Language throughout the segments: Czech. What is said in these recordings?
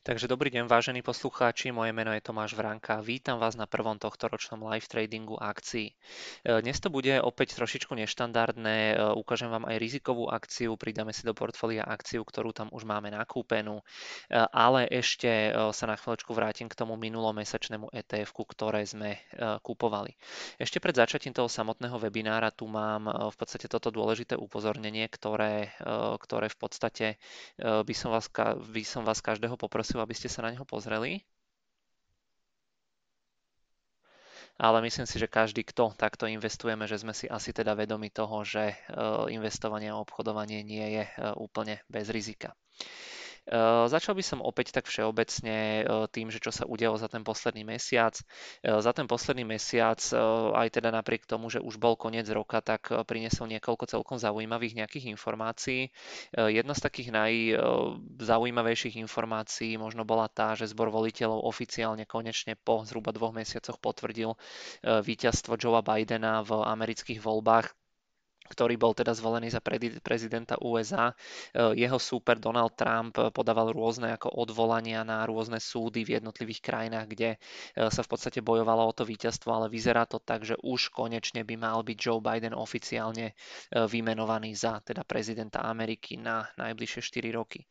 Takže dobrý deň, vážení poslucháči, moje meno je Tomáš Vranka. Vítam vás na prvom tohtoročnom live tradingu akcií. Dnes to bude opäť trošičku neštandardné, ukážem vám aj rizikovú akciu, pridáme si do portfólia akciu, ktorú tam už máme nakúpenú, ale ešte sa na chvíľočku vrátim k tomu minulomesačnému ETF-ku, ktoré sme kupovali. Ešte pred začatím toho samotného webinára tu mám v podstate toto dôležité upozornenie, ktoré v podstate by som vás každého poprosil, aby ste sa na neho pozreli. Ale myslím si, že každý, kto takto investujeme, že sme si asi teda vedomi toho, že investovanie a obchodovanie nie je úplne bez rizika. Začal by som opäť tak všeobecne tým, že čo sa udialo za ten posledný mesiac. Za ten posledný mesiac, aj teda napriek tomu, že už bol koniec roka, tak priniesol niekoľko celkom zaujímavých nejakých informácií. Jedna z takých najzaujímavejších informácií možno bola tá, že zbor voliteľov oficiálne konečne po zhruba 2 mesiacoch potvrdil víťazstvo Joea Bidena v amerických voľbách, ktorý bol teda zvolený za prezidenta USA. Jeho súper Donald Trump podával rôzne ako odvolania na rôzne súdy v jednotlivých krajinách, kde sa v podstate bojovalo o to víťazstvo, ale vyzerá to tak, že už konečne by mal byť Joe Biden oficiálne vymenovaný za teda prezidenta Ameriky na najbližšie 4 roky.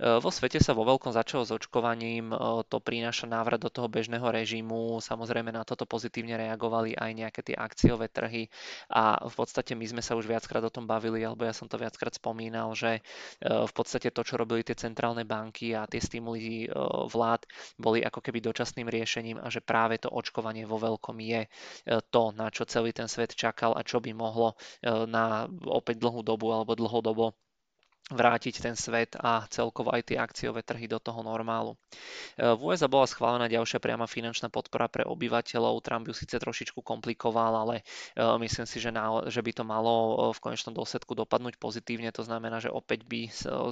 Vo svete sa vo veľkom začalo s očkovaním, to prináša návrat do toho bežného režimu, samozrejme na toto pozitívne reagovali aj nejaké tie akciové trhy a v podstate my sme sa už viackrát o tom bavili, alebo ja som to viackrát spomínal, že v podstate to, čo robili tie centrálne banky a tie stimuly vlád, boli ako keby dočasným riešením a že práve to očkovanie vo veľkom je to, na čo celý ten svet čakal a čo by mohlo na opäť dlhú dobu alebo dlhodobo vrátiť ten svet a celkovo aj tie akciové trhy do toho normálu. V USA bola schválená ďalšia priama finančná podpora pre obyvateľov. Trump ju síce trošičku komplikoval, ale myslím si, že by to malo v konečnom dôsledku dopadnúť pozitívne. To znamená, že opäť by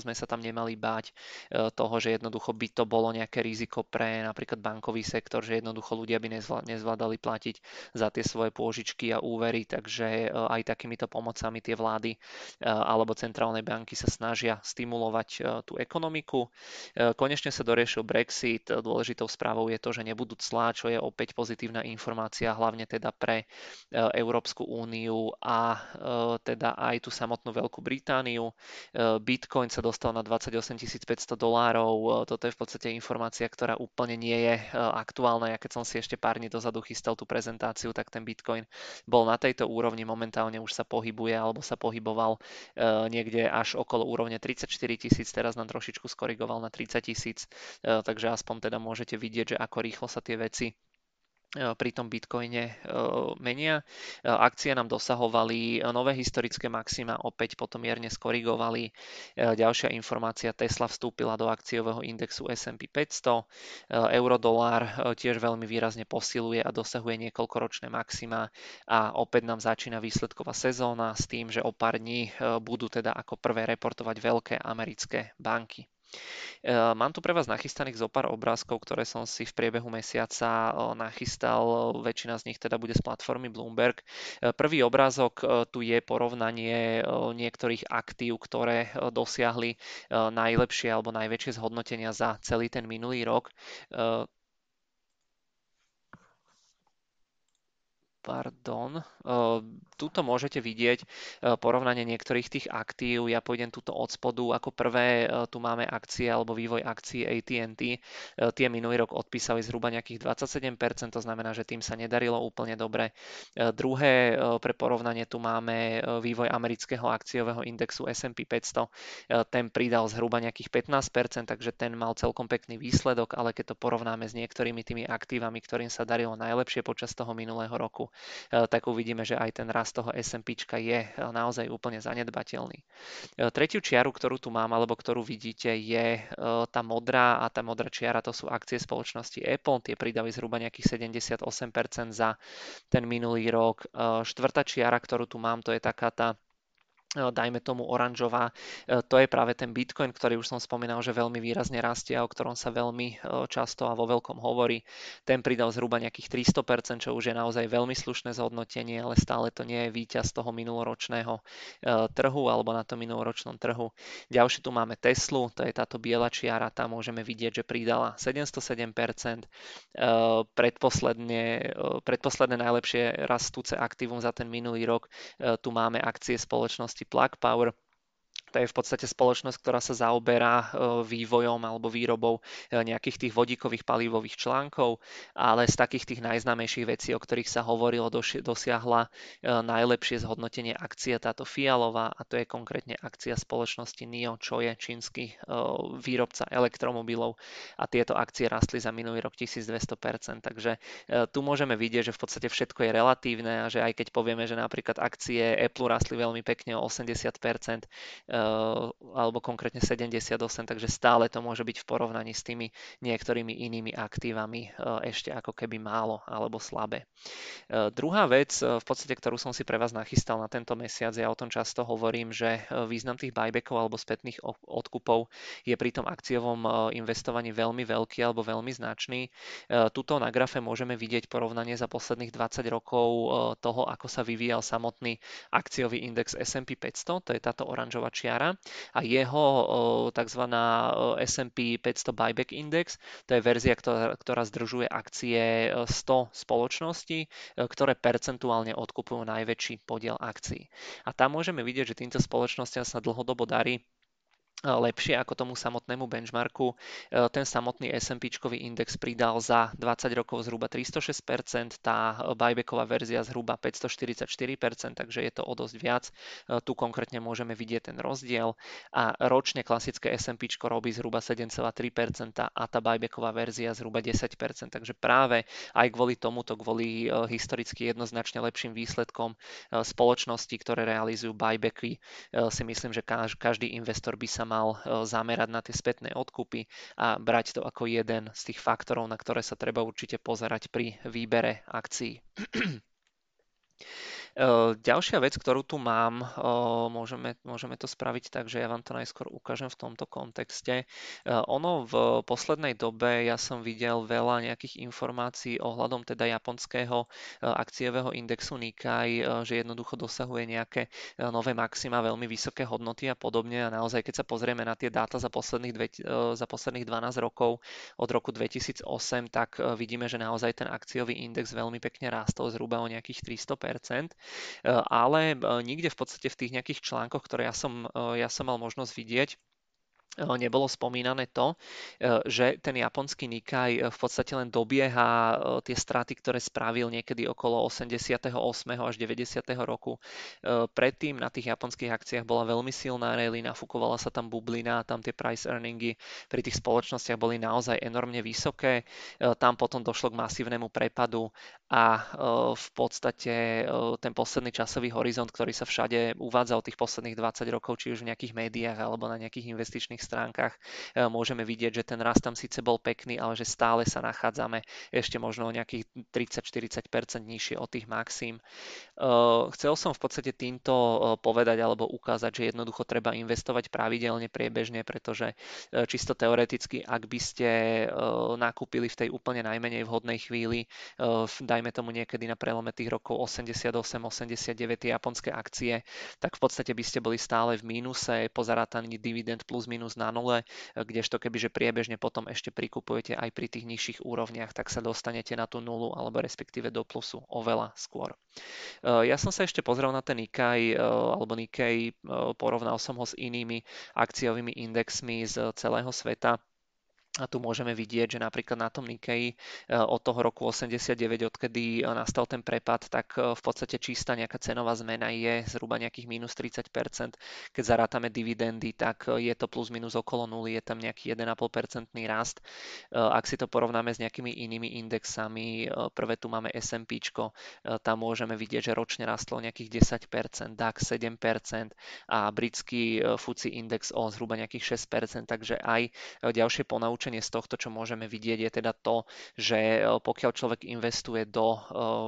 sme sa tam nemali báť toho, že jednoducho by to bolo nejaké riziko pre napríklad bankový sektor, že jednoducho ľudia by nezvládali platiť za tie svoje pôžičky a úvery, takže aj takýmito pomocami tie vlády alebo centrálne banky sa snažia stimulovať tú ekonomiku. Konečne sa doriešil Brexit. Dôležitou správou je to, že nebudú clá, čo je opäť pozitívna informácia, hlavne teda pre Európsku úniu a teda aj tú samotnú Veľkú Britániu. Bitcoin sa dostal na $28,500. Toto je v podstate informácia, ktorá úplne nie je aktuálna. Ja keď som si ešte pár dní dozadu chystal tú prezentáciu, tak ten Bitcoin bol na tejto úrovni. Momentálne už sa pohybuje alebo sa pohyboval niekde až okolo úrovne 34,000, teraz nám trošičku skorigoval na 30,000, takže aspoň teda môžete vidieť, že ako rýchlo sa tie veci pri tom Bitcoine menia. Akcie nám dosahovali nové historické maxima, opäť potom mierne skorigovali. Ďalšia informácia, Tesla vstúpila do akciového indexu S&P 500. Eurodolár tiež veľmi výrazne posiluje a dosahuje niekoľkoročné maxima a opäť nám začína výsledková sezóna s tým, že o pár dní budú teda ako prvé reportovať veľké americké banky. Mám tu pre vás nachystaných zo pár obrázkov, ktoré som si v priebehu mesiaca nachystal. Väčšina z nich teda bude z platformy Bloomberg. Prvý obrázok tu je porovnanie niektorých aktív, ktoré dosiahli najlepšie alebo najväčšie zhodnotenia za celý ten minulý rok. Pardon, tuto môžete vidieť porovnanie niektorých tých aktív. Ja pôjdem tuto od spodu. Ako prvé tu máme akcie alebo vývoj akcií AT&T. Tie minulý rok odpísali zhruba nejakých 27%, to znamená, že tým sa nedarilo úplne dobre. Druhé pre porovnanie tu máme vývoj amerického akciového indexu S&P 500. Ten pridal zhruba nejakých 15%, takže ten mal celkom pekný výsledok, ale keď to porovnáme s niektorými tými aktívami, ktorým sa darilo najlepšie počas toho minulého roku, tak uvidíme, že aj ten rast toho S&Pčka je naozaj úplne zanedbateľný. Tretiu čiaru, ktorú tu mám, alebo ktorú vidíte, je tá modrá a tá modrá čiara, to sú akcie spoločnosti Apple, tie pridali zhruba nejakých 78% za ten minulý rok. Štvrtá čiara, ktorú tu mám, to je taká tá dajme tomu oranžová, to je práve ten Bitcoin, ktorý už som spomínal, že veľmi výrazne rastie a o ktorom sa veľmi často a vo veľkom hovorí. Ten pridal zhruba nejakých 300%, čo už je naozaj veľmi slušné zhodnotenie, ale stále to nie je víťaz toho minuloročného trhu alebo na tom minuloročnom trhu. Ďalšie tu máme Teslu, to je táto biela čiara, tam môžeme vidieť, že pridala 707%. Predposledné najlepšie rastúce aktívum za ten minulý rok, tu máme akcie spoločnosti Black Power. To je v podstate spoločnosť, ktorá sa zaoberá vývojom alebo výrobou nejakých tých vodíkových palivových článkov, ale z takých tých najznámejších vecí, o ktorých sa hovorilo, dosiahla najlepšie zhodnotenie akcie táto fialová, a to je konkrétne akcia spoločnosti NIO, čo je čínsky výrobca elektromobilov, a tieto akcie rastli za minulý rok 1200%. Takže tu môžeme vidieť, že v podstate všetko je relatívne a že aj keď povieme, že napríklad akcie Apple rastli veľmi pekne o 80%, alebo konkrétne 78, takže stále to môže byť v porovnaní s tými niektorými inými aktívami ešte ako keby málo alebo slabé. Druhá vec, v podstate, ktorú som si pre vás nachystal na tento mesiac, ja o tom často hovorím, že význam tých buybackov alebo spätných odkupov je pri tom akciovom investovaní veľmi veľký alebo veľmi značný. Tuto na grafe môžeme vidieť porovnanie za posledných 20 rokov toho, ako sa vyvíjal samotný akciový index S&P 500, to je táto oranžová čiara, a jeho tzv. S&P 500 buyback index, to je verzia, ktorá združuje akcie 100 spoločností, ktoré percentuálne odkupujú najväčší podiel akcií. A tam môžeme vidieť, že týmto spoločnostiam sa dlhodobo darí lepšie ako tomu samotnému benchmarku. Ten samotný S&P-čkový index pridal za 20 rokov zhruba 306%, tá buybacková verzia zhruba 544%, takže je to o dosť viac. Tu konkrétne môžeme vidieť ten rozdiel, a ročne klasické S&P-čko robí zhruba 7,3% a tá buybacková verzia zhruba 10%, takže práve aj kvôli tomuto, kvôli historicky jednoznačne lepším výsledkom spoločnosti, ktoré realizujú buybacky, si myslím, že každý investor by sa mal zamerať na tie spätné odkupy a brať to ako jeden z tých faktorov, na ktoré sa treba určite pozerať pri výbere akcií. Ďalšia vec, ktorú tu mám, môžeme to spraviť tak, že ja vám to najskôr ukážem v tomto kontexte. Ono v poslednej dobe ja som videl veľa nejakých informácií ohľadom teda japonského akciového indexu Nikkei, že jednoducho dosahuje nejaké nové maxima, veľmi vysoké hodnoty a podobne, a naozaj keď sa pozrieme na tie dáta za posledných 12 rokov od roku 2008, tak vidíme, že naozaj ten akciový index veľmi pekne rástol zhruba o nejakých 300%. Ale nikde v podstate v tých nejakých článkoch, ktoré ja som mal možnosť vidieť, nebolo spomínané to, že ten japonský Nikkei v podstate len dobieha tie straty, ktoré spravil niekedy okolo 88. až 90. roku. Predtým na tých japonských akciách bola veľmi silná rally, nafúkovala sa tam bublina, tam tie price earningy pri tých spoločnostiach boli naozaj enormne vysoké. Tam potom došlo k masívnemu prepadu a v podstate ten posledný časový horizont, ktorý sa všade uvádza od tých posledných 20 rokov, či už v nejakých médiách alebo na nejakých investičných stránkach, môžeme vidieť, že ten rast tam síce bol pekný, ale že stále sa nachádzame ešte možno o nejakých 30-40% nižšie od tých maxim. Chcel som v podstate týmto povedať alebo ukázať, že jednoducho treba investovať pravidelne, priebežne, pretože čisto teoreticky, ak by ste nakúpili v tej úplne najmenej vhodnej chvíli, dajme tomu niekedy na prelome tých rokov 88-89 japonské akcie, tak v podstate by ste boli stále v mínuse, po zarátaní dividend plus minus na nule, kdežto kebyže priebežne potom ešte prikupujete aj pri tých nižších úrovniach, tak sa dostanete na tú nulu alebo respektíve do plusu oveľa skôr. Ja som sa ešte pozrel na ten Nikkei, alebo Nikkei, porovnal som ho s inými akciovými indexmi z celého sveta. A tu môžeme vidieť, že napríklad na tom Nikkei od toho roku 89, odkedy nastal ten prepad, tak v podstate čistá nejaká cenová zmena je zhruba nejakých minus 30%. Keď zarátame dividendy, tak je to plus minus okolo nuly, je tam nejaký 1,5% rast. Ak si to porovnáme s nejakými inými indexami, prvé tu máme S&P-čko, tam môžeme vidieť, že ročne rastlo nejakých 10%, DAX 7% a britský FTSE index o zhruba nejakých 6%, takže aj ďalšie ponaučenie ponaučenie z tohto, čo môžeme vidieť, je teda to, že pokiaľ človek investuje do,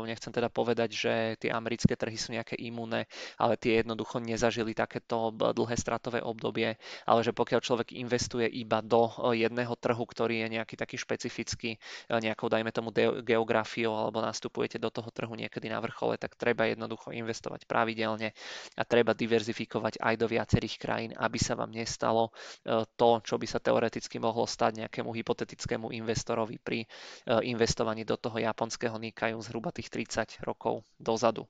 nechcem teda povedať, že tie americké trhy sú nejaké imunné, ale tie jednoducho nezažili takéto dlhé stratové obdobie, ale že pokiaľ človek investuje iba do jedného trhu, ktorý je nejaký taký špecifický, nejakou dajme tomu geografiou, alebo nastupujete do toho trhu niekedy na vrchole, tak treba jednoducho investovať pravidelne a treba diverzifikovať aj do viacerých krajín, aby sa vám nestalo to, čo by sa teoreticky mohlo stať nejakému hypotetickému investorovi pri investovaní do toho japonského Nikkei zhruba tých 30 rokov dozadu.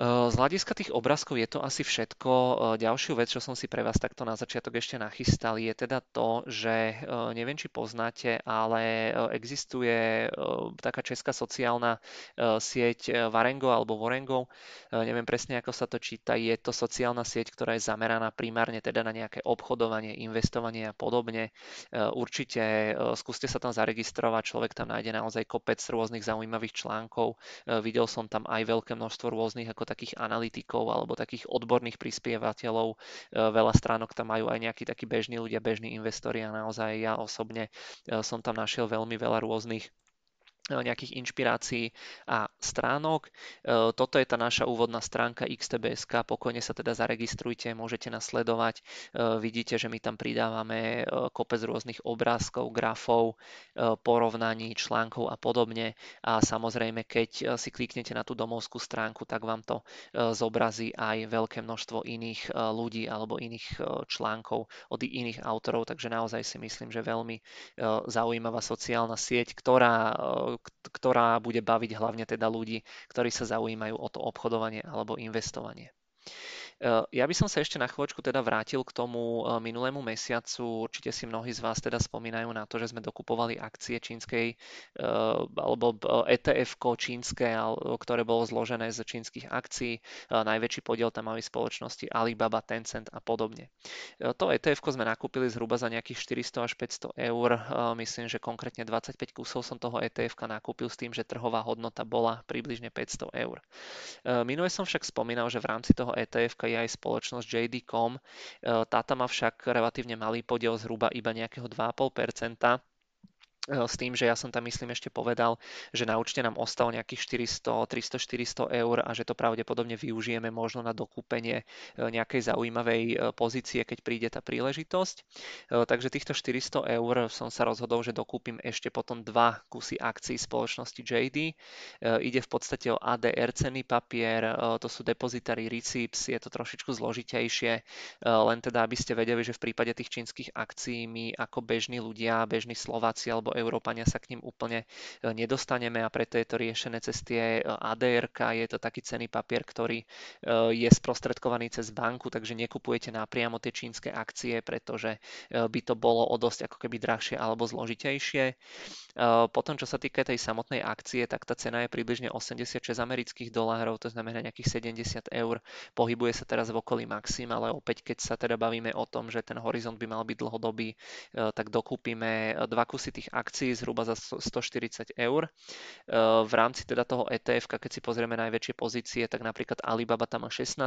Z hľadiska tých obrázkov je to asi všetko. Ďalšiu vec, čo som si pre vás takto na začiatok ešte nachystal, je teda to, že neviem, či poznáte, ale existuje taká česká sociálna sieť Varengo alebo Varengo. Neviem presne, ako sa to číta. Je to sociálna sieť, ktorá je zameraná primárne teda na nejaké obchodovanie, investovanie a podobne. Určite skúste sa tam zaregistrovať. Človek tam nájde naozaj kopec rôznych zaujímavých článkov. Videl som tam aj veľké množstvo rôznych ako takých analytikov alebo takých odborných prispievateľov. Veľa stránok tam majú aj nejakí takí bežní ľudia, bežní investori a naozaj ja osobne som tam našiel veľmi veľa rôznych nejakých inšpirácií a stránok. Toto je tá naša úvodná stránka XTBSK, pokojne sa teda zaregistrujte, môžete nás sledovať. Vidíte, že my tam pridávame kopec rôznych obrázkov, grafov, porovnaní, článkov a podobne. A samozrejme, keď si kliknete na tú domovskú stránku, tak vám to zobrazí aj veľké množstvo iných ľudí alebo iných článkov od iných autorov, takže naozaj si myslím, že veľmi zaujímavá sociálna sieť, ktorá bude baviť hlavne teda ľudí, ktorí sa zaujímajú o to obchodovanie alebo investovanie. Ja by som sa ešte na chvíľočku teda vrátil k tomu minulému mesiacu. Určite si mnohí z vás teda spomínajú na to, že sme dokupovali akcie čínskej alebo ETF-ko čínske, ktoré bolo zložené z čínskych akcií. Najväčší podiel tam mali spoločnosti Alibaba, Tencent a podobne. To ETF-ko sme nakúpili zhruba za nejakých 400 až 500 eur. Myslím, že konkrétne 25 kusov som toho ETF-ka nakúpil s tým, že trhová hodnota bola približne 500 eur. Minule som však spomínal, že v rámci toho ETF-ka je aj spoločnosť JD.com. Táta má však relatívne malý podiel, zhruba iba nejakého 2,5%. S tým, že ja som tam myslím ešte povedal, že na účte nám ostalo nejakých 300-400 eur a že to pravdepodobne využijeme možno na dokúpenie nejakej zaujímavej pozície, keď príde tá príležitosť. Takže týchto 400 eur som sa rozhodol, že dokúpim ešte potom dva kusy akcií spoločnosti JD. Ide v podstate o ADR cenný papier, to sú depositary receipts, je to trošičku zložitejšie, len teda aby ste vedeli, že v prípade tých čínskych akcií my ako bežní ľudia, bežní Slováci alebo Európania sa k ním úplne nedostaneme a preto je to riešené cez tie ADR-ka. Je to taký cenný papier, ktorý je sprostredkovaný cez banku, takže nekupujete napriamo tie čínske akcie, pretože by to bolo o dosť ako keby drahšie alebo zložitejšie. Potom, čo sa týka tej samotnej akcie, tak tá cena je približne 86 amerických dolárov, to znamená nejakých 70 eur. Pohybuje sa teraz v okolí maxim, ale opäť, keď sa teda bavíme o tom, že ten horizont by mal byť dlhodobý, tak dokúpime dva kusy tých akcií zhruba za 140 eur. V rámci teda toho ETF-ka, keď si pozrieme najväčšie pozície, tak napríklad Alibaba tam má 16%,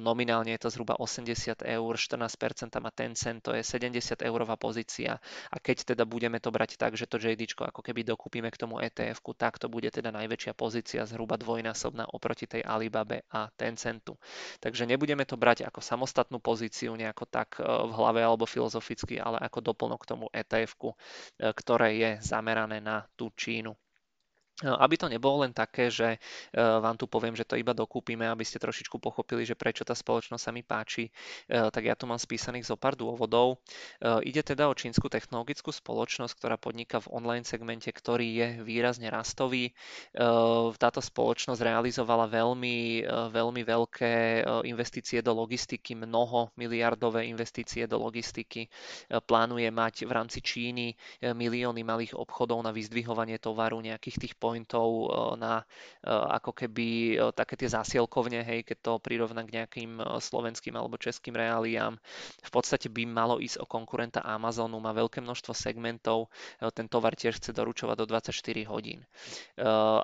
nominálne je to zhruba 80 eur, 14% tam má Tencent, to je 70 eurová pozícia a keď teda budeme to brať tak, že to JD-čko ako keby dokúpime k tomu ETF-ku, tak to bude teda najväčšia pozícia, zhruba dvojnásobná oproti tej Alibabe a Tencentu. Takže nebudeme to brať ako samostatnú pozíciu nejako tak v hlave alebo filozoficky, ale ako doplnok k tomu ETF-ku, ktoré je zamerané na tú Čínu. Aby to nebolo len také, že vám tu poviem, že to iba dokúpime, aby ste trošičku pochopili, že prečo tá spoločnosť sa mi páči, tak ja tu mám spísaných zo pár dôvodov. Ide teda o čínsku technologickú spoločnosť, ktorá podniká v online segmente, ktorý je výrazne rastový. Táto spoločnosť realizovala veľmi veľké investície do logistiky, mnoho miliardové investície do logistiky. Plánuje mať v rámci Číny milióny malých obchodov na vyzdvihovanie tovaru, nejakých tých pointov na ako keby také tie zásielkovne, hej, keď to prirovnám k nejakým slovenským alebo českým reáliám. V podstate by malo ísť o konkurenta Amazonu, má veľké množstvo segmentov, ten tovar tiež chce doručovať do 24 hodín.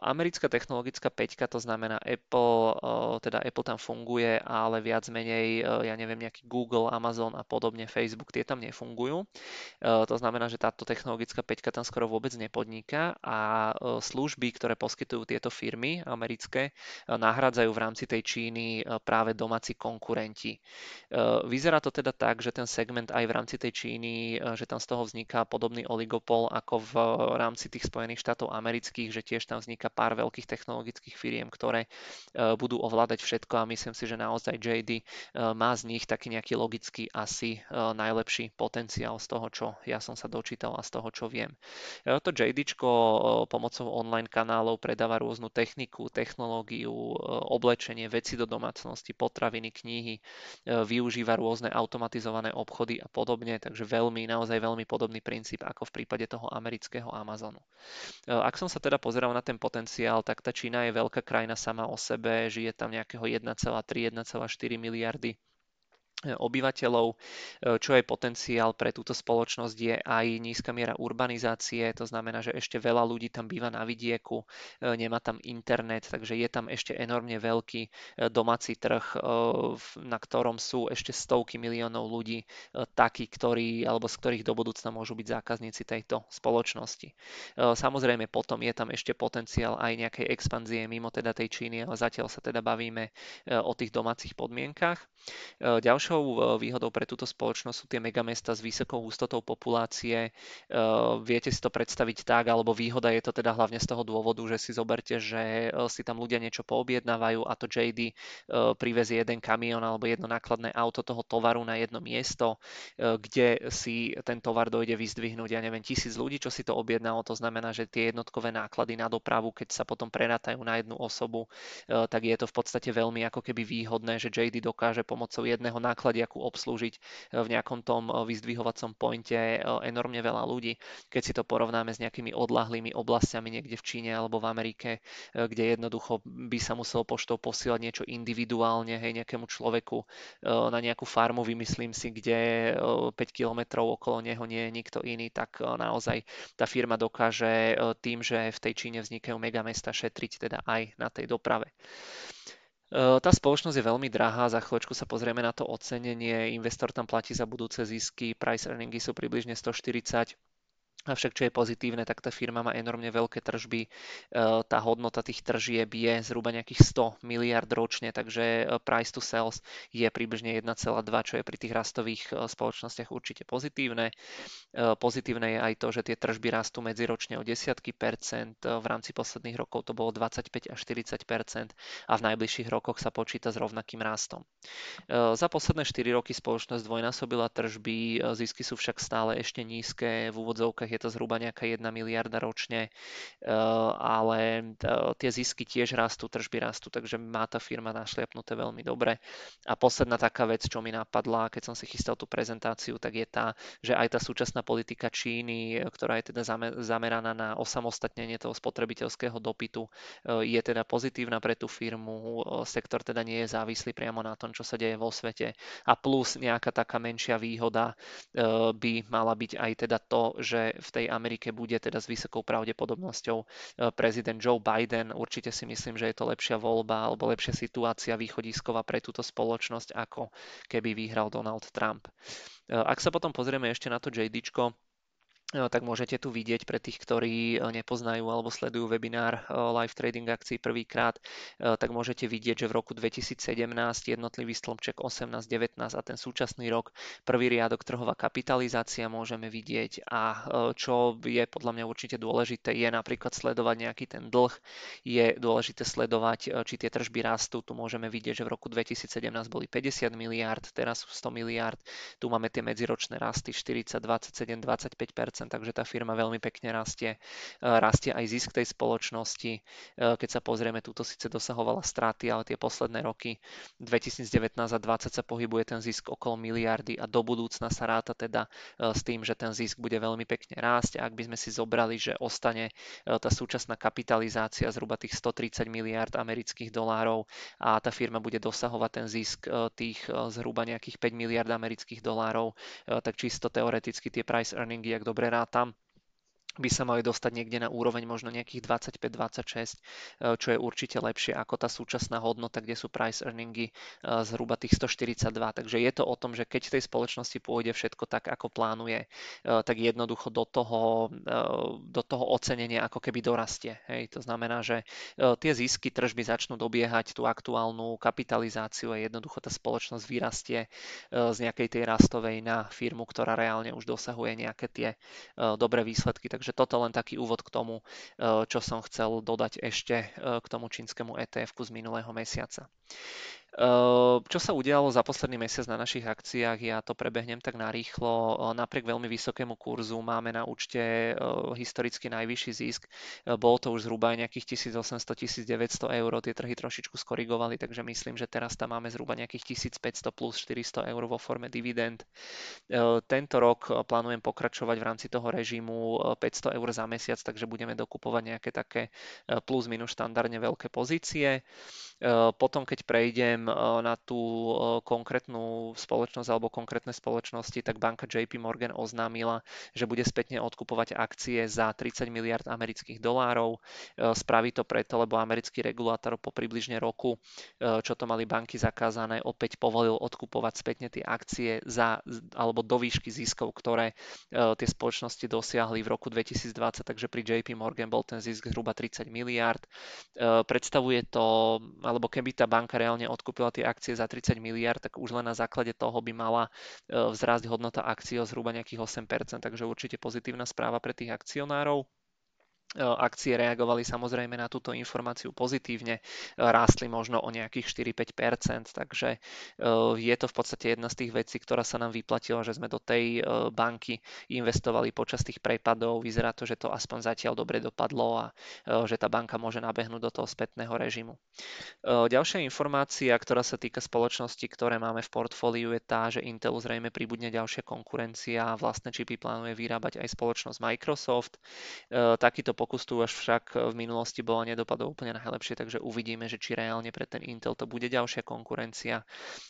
Americká technologická peťka, to znamená Apple, teda Apple tam funguje, ale viac menej, ja neviem, nejaký Google, Amazon a podobne, Facebook, tie tam nefungujú. To znamená, že táto technologická peťka tam skoro vôbec nepodniká a služby, ktoré poskytujú tieto firmy americké, nahrádzajú v rámci tej Číny práve domáci konkurenti. Vyzerá to teda tak, že ten segment aj v rámci tej Číny, že tam z toho vzniká podobný oligopol ako v rámci tých Spojených štátov amerických, že tiež tam vzniká pár veľkých technologických firiem, ktoré budú ovládať všetko a myslím si, že naozaj JD má z nich taký nejaký logický asi najlepší potenciál z toho, čo ja som sa dočítal a z toho, čo viem. To JD.ko pomocou online kanálov predáva rôznu techniku, technológiu, oblečenie, veci do domácnosti, potraviny, knihy, využíva rôzne automatizované obchody a podobne, takže veľmi, naozaj veľmi podobný princíp ako v prípade toho amerického Amazonu. Ak som sa teda pozeral na ten potenciál, tak tá Čína je veľká krajina sama o sebe, žije tam nejakého 1,3-1,4 miliardy obyvateľov, čo je potenciál pre túto spoločnosť je aj nízka miera urbanizácie, to znamená, že ešte veľa ľudí tam býva na vidieku, nemá tam internet, takže je tam ešte enormne veľký domáci trh, na ktorom sú ešte stovky miliónov ľudí takí, ktorí, alebo z ktorých do budúcna môžu byť zákazníci tejto spoločnosti. Samozrejme potom je tam ešte potenciál aj nejakej expanzie mimo teda tej Číny, ale zatiaľ sa teda bavíme o tých domácich podmienkach. Ďalšie výhodou pre túto spoločnosť sú tie megamesta s vysokou hustotou populácie. Viete si to predstaviť tak, alebo výhoda je to teda hlavne z toho dôvodu, že si zoberte, že si tam ľudia niečo poobjednávajú a to JD privezie jeden kamión alebo jedno nákladné auto toho tovaru na jedno miesto, kde si ten tovar dojde vyzdvihnúť, ja neviem, 1000 ľudí, čo si to objednalo, to znamená, že tie jednotkové náklady na dopravu, keď sa potom prerátajú na jednu osobu, tak je to v podstate veľmi ako keby výhodné, že JD dokáže pomocou jedného nákladiaku obslúžiť v nejakom tom vyzdvihovacom pointe enormne veľa ľudí. Keď si to porovnáme s nejakými odľahlými oblastiami niekde v Číne alebo v Amerike, kde jednoducho by sa muselo poštou posielať niečo individuálne, hej, nejakému človeku na nejakú farmu, vymyslím si, kde 5 kilometrov okolo neho nie je nikto iný, tak naozaj tá firma dokáže tým, že v tej Číne vznikajú megamesta, šetriť teda aj na tej doprave. Tá spoločnosť je veľmi drahá, za chvíľočku sa pozrieme na to ocenenie, investor tam platí za budúce zisky, price earningy sú približne 140, avšak čo je pozitívne, tak tá firma má enormne veľké tržby, tá hodnota tých tržieb je zhruba nejakých 100 miliard ročne, takže price to sales je približne 1,2, čo je pri tých rastových spoločnostiach určite pozitívne. Pozitívne je aj to, že tie tržby rastú medziročne o 10%, v rámci posledných rokov to bolo 25 až 40% a v najbližších rokoch sa počíta s rovnakým rastom. Za posledné 4 roky spoločnosť dvojnásobila tržby, zisky sú však stále ešte nízke, v úvodzovkách je to zhruba nejaká 1 miliarda ročne, ale tie zisky tiež rastú, tržby rastú, takže má tá firma našliapnuté veľmi dobre. A posledná taká vec, čo mi napadla, keď som si chystal tú prezentáciu, tak je tá, že aj tá súčasná politika Číny, ktorá je teda zameraná na osamostatnenie toho spotrebiteľského dopytu, je teda pozitívna pre tú firmu, sektor teda nie je závislý priamo na tom, čo sa deje vo svete. A plus nejaká taká menšia výhoda by mala byť aj teda to, že v tej Amerike bude teda s vysokou pravdepodobnosťou prezident Joe Biden. Určite si myslím, že je to lepšia voľba alebo lepšia situácia východisková pre túto spoločnosť, ako keby vyhral Donald Trump. Ak sa potom pozrieme ešte na to JD-čko, tak môžete tu vidieť pre tých, ktorí nepoznajú alebo sledujú webinár live trading akcií prvýkrát, tak môžete vidieť, že v roku 2017 jednotlivý stĺpček 18, 19 a ten súčasný rok, prvý riadok trhová kapitalizácia môžeme vidieť a čo je podľa mňa určite dôležité je napríklad sledovať nejaký ten dlh, je dôležité sledovať, či tie tržby rastú, tu môžeme vidieť, že v roku 2017 boli 50 miliárd, teraz sú 100 miliárd, tu máme tie medziročné rasty 40, 27, 25%, takže tá firma veľmi pekne rastie. Rastie aj zisk tej spoločnosti. Keď sa pozrieme, túto síce dosahovala straty, ale tie posledné roky 2019 a 2020 sa pohybuje ten zisk okolo miliardy a do budúcna sa ráta teda s tým, že ten zisk bude veľmi pekne rásť. A ak by sme si zobrali, že ostane tá súčasná kapitalizácia zhruba tých 130 miliard amerických dolárov a tá firma bude dosahovať ten zisk tých zhruba nejakých 5 miliard amerických dolárov, tak čisto teoreticky tie price earningy, ak dobre rátam, by sa mali dostať niekde na úroveň možno nejakých 25-26, čo je určite lepšie ako tá súčasná hodnota, kde sú price earningy zhruba tých 142. Takže je to o tom, že keď tej spoločnosti pôjde všetko tak, ako plánuje, tak jednoducho do toho ocenenia ako keby dorastie. Hej, to znamená, že tie zisky tržby začnú dobiehať tú aktuálnu kapitalizáciu a jednoducho tá spoločnosť vyrastie z nejakej tej rastovej na firmu, ktorá reálne už dosahuje nejaké tie dobré výsledky. Takže toto len taký úvod k tomu, čo som chcel dodať ešte k tomu čínskemu ETF-ku z minulého mesiaca. Čo sa udialo za posledný mesiac na našich akciách, ja to prebehnem tak narýchlo. Napriek veľmi vysokému kurzu máme na účte historicky najvyšší zisk. Bolo to už zhruba nejakých 1800-1900 eur, tie trhy trošičku skorigovali, takže myslím, že teraz tam máme zhruba nejakých 1500 plus 400 eur vo forme dividend. Tento rok plánujem pokračovať v rámci toho režimu 500 eur za mesiac, takže budeme dokupovať nejaké také plus minus štandardne veľké pozície. Potom, keď prejdem na tú konkrétnu spoločnosť alebo konkrétne spoločnosti, tak banka JP Morgan oznámila, že bude spätne odkupovať akcie za 30 miliard amerických dolárov. Spraví to preto, lebo americký regulátor po približne roku, čo to mali banky zakázané, opäť povolil odkupovať spätne tie akcie alebo do výšky ziskov, ktoré tie spoločnosti dosiahli v roku 2020, takže pri JP Morgan bol ten zisk zhruba 30 miliard. Predstavuje to, alebo keby tá banka reálne odkúpila tie akcie za 30 miliard, tak už len na základe toho by mala vzrásť hodnota akcií o zhruba nejakých 8%, takže určite pozitívna správa pre tých akcionárov. Akcie reagovali samozrejme na túto informáciu pozitívne, rástli možno o nejakých 4-5%, takže je to v podstate jedna z tých vecí, ktorá sa nám vyplatila, že sme do tej banky investovali počas tých prepadov. Vyzerá to, že to aspoň zatiaľ dobre dopadlo a že tá banka môže nabehnúť do toho spätného režimu. Ďalšia informácia, ktorá sa týka spoločnosti, ktoré máme v portfóliu, je tá, že Intelu zrejme pribudne ďalšia konkurencia a vlastné čipy plánuje vyrábať aj spoločnosť Microsoft. Takýto pokus tu až však v minulosti bola nedopadol úplne najlepšie, takže uvidíme, že či reálne pre ten Intel to bude ďalšia konkurencia.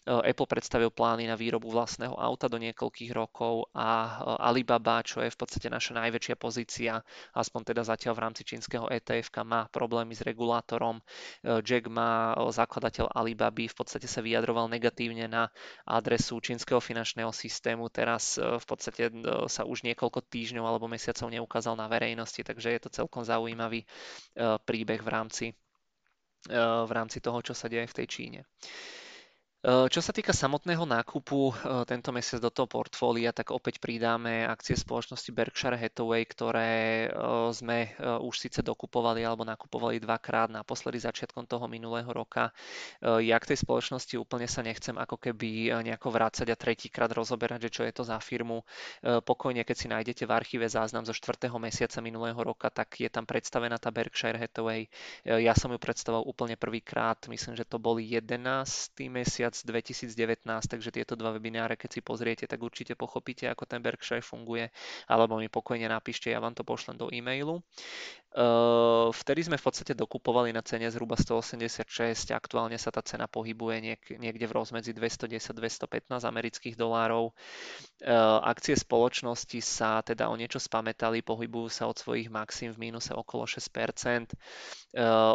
Apple predstavil plány na výrobu vlastného auta do niekoľkých rokov a Alibaba, čo je v podstate naša najväčšia pozícia, aspoň teda zatiaľ v rámci čínskeho ETF-ka, má problémy s regulátorom. Jack Ma, zakladateľ Alibaby, v podstate sa vyjadroval negatívne na adresu čínskeho finančného systému. Teraz v podstate sa už niekoľko týždňov alebo mesiacov neukázal na verejnosti, takže je to celkom zaujímavý príbeh v rámci toho, čo sa deje v tej Číne. Čo sa týka samotného nákupu tento mesiac do toho portfólia, tak opäť pridáme akcie spoločnosti Berkshire Hathaway, ktoré sme už síce dokupovali alebo nakupovali dvakrát, naposledy začiatkom toho minulého roka. Ja k tej spoločnosti úplne sa nechcem ako keby nejako vrácať a tretíkrát rozoberať, že čo je to za firmu. Pokojne, keď si nájdete v archíve záznam zo 4. mesiaca minulého roka, tak je tam predstavená tá Berkshire Hathaway. Ja som ju predstavoval úplne prvýkrát, myslím, že to bol 11. mesiac 2019, takže tieto dva webináre, keď si pozriete, tak určite pochopíte, ako ten Berkshire funguje, alebo mi pokojne napíšte, ja vám to pošlem do e-mailu. Vtedy sme v podstate dokupovali na cene zhruba 186, aktuálne sa tá cena pohybuje niekde v rozmedzi 210-215 amerických dolárov. Akcie spoločnosti sa teda o niečo spamätali, pohybujú sa od svojich maxim v mínuse okolo 6%.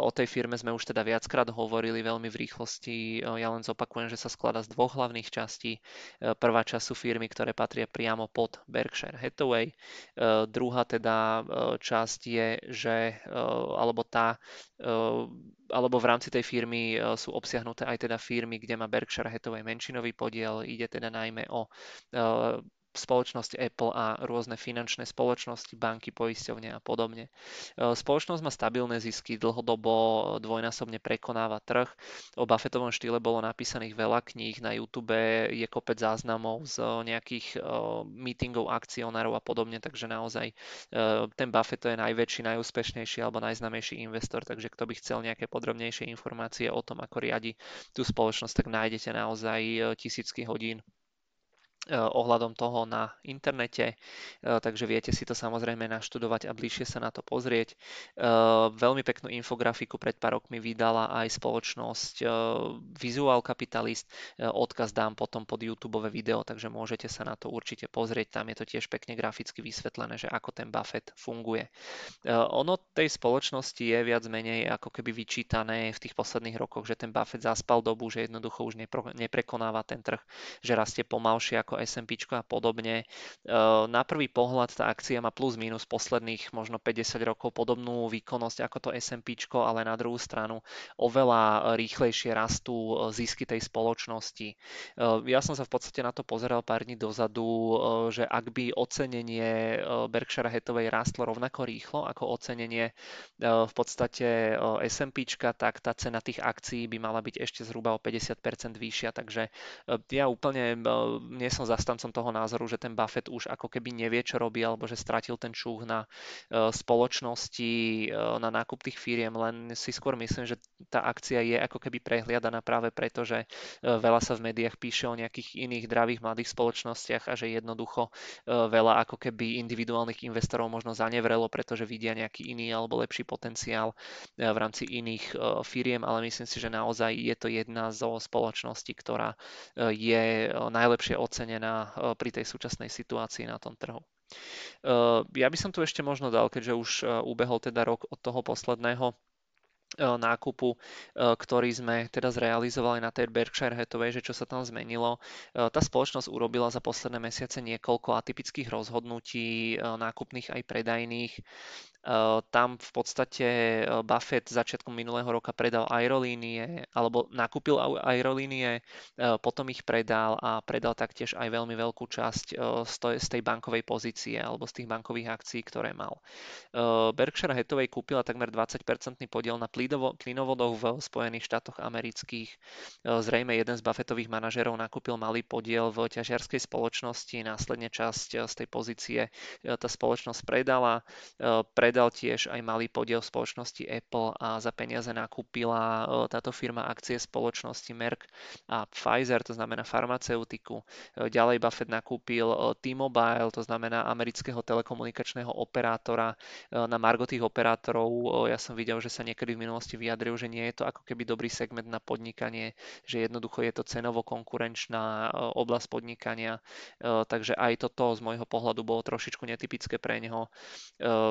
O tej firme sme už teda viackrát hovorili veľmi v rýchlosti, ja len zopakujem, že sa skladá z dvoch hlavných častí. Prvá časť sú firmy, ktoré patria priamo pod Berkshire Hathaway. Druhá teda časť je, alebo v rámci tej firmy sú obsiahnuté aj teda firmy, kde má Berkshire Hathaway menšinový podiel. Ide teda najmä o spoločnosti Apple a rôzne finančné spoločnosti, banky, poisťovne a podobne. Spoločnosť má stabilné zisky, dlhodobo dvojnásobne prekonáva trh. O Buffettovom štýle bolo napísaných veľa kníh, na YouTube je kopec záznamov z nejakých meetingov akcionárov a podobne, takže naozaj ten Buffett je najväčší, najúspešnejší alebo najznámejší investor, takže kto by chcel nejaké podrobnejšie informácie o tom, ako riadi tú spoločnosť, tak nájdete naozaj tisícky hodín ohľadom toho na internete, takže viete si to samozrejme naštudovať a bližšie sa na to pozrieť. Veľmi peknú infografiku pred pár rokmi vydala aj spoločnosť Visual Capitalist, odkaz dám potom pod YouTubeové video, takže môžete sa na to určite pozrieť, tam je to tiež pekne graficky vysvetlené, že ako ten Buffett funguje. Ono tej spoločnosti je viac menej ako keby vyčítané v tých posledných rokoch, že ten Buffett zaspal dobu, že jednoducho už neprekonáva ten trh, že rastie pomalšie ako S&Pčko a podobne. Na prvý pohľad tá akcia má plus minus posledných možno 50 rokov podobnú výkonnosť ako to S&Pčko, ale na druhú stranu oveľa rýchlejšie rastú zisky tej spoločnosti. Ja som sa v podstate na to pozeral pár dní dozadu, že ak by ocenenie Berkshire Hathaway rástlo rovnako rýchlo ako ocenenie v podstate S&Pčka, tak tá cena tých akcií by mala byť ešte zhruba o 50% vyššia, takže ja úplne nie som zastancom toho názoru, že ten Buffett už ako keby nevie, čo robí, alebo že stratil ten čuch na spoločnosti, na nákup tých firiem, len si skôr myslím, že tá akcia je ako keby prehliadaná práve preto, že veľa sa v médiách píše o nejakých iných dravých mladých spoločnostiach a že jednoducho veľa ako keby individuálnych investorov možno zanevrelo, pretože vidia nejaký iný alebo lepší potenciál v rámci iných firiem, ale myslím si, že naozaj je to jedna zo spoločností, ktorá je najlepšie ocenená pri tej súčasnej situácii na tom trhu. Ja by som tu ešte možno dal, keďže už ubehol teda rok od toho posledného nákupu, ktorý sme teda zrealizovali na tej Berkshire Hathaway, že čo sa tam zmenilo. Tá spoločnosť urobila za posledné mesiace niekoľko atypických rozhodnutí, nákupných aj predajných. Tam v podstate Buffett začiatkom minulého roka predal aerolínie, alebo nakúpil aerolínie, potom ich predal a predal taktiež aj veľmi veľkú časť z tej bankovej pozície alebo z tých bankových akcií, ktoré mal. Berkshire Hathaway kúpila takmer 20% podiel na plynovodoch v Spojených štátoch amerických. Zrejme jeden z Buffettových manažerov nakúpil malý podiel v ťažiarskej spoločnosti, následne časť z tej pozície tá spoločnosť predala. Predal tiež aj malý podiel spoločnosti Apple a za peniaze nakúpila táto firma akcie spoločnosti Merck a Pfizer, to znamená farmaceutiku. Ďalej Buffett nakúpil T-Mobile, to znamená amerického telekomunikačného operátora. Na margo tých operátorov ja som videl, že sa niekedy v minulosti vyjadril, že nie je to ako keby dobrý segment na podnikanie, že jednoducho je to cenovo konkurenčná oblasť podnikania, takže aj toto z môjho pohľadu bolo trošičku netypické pre neho.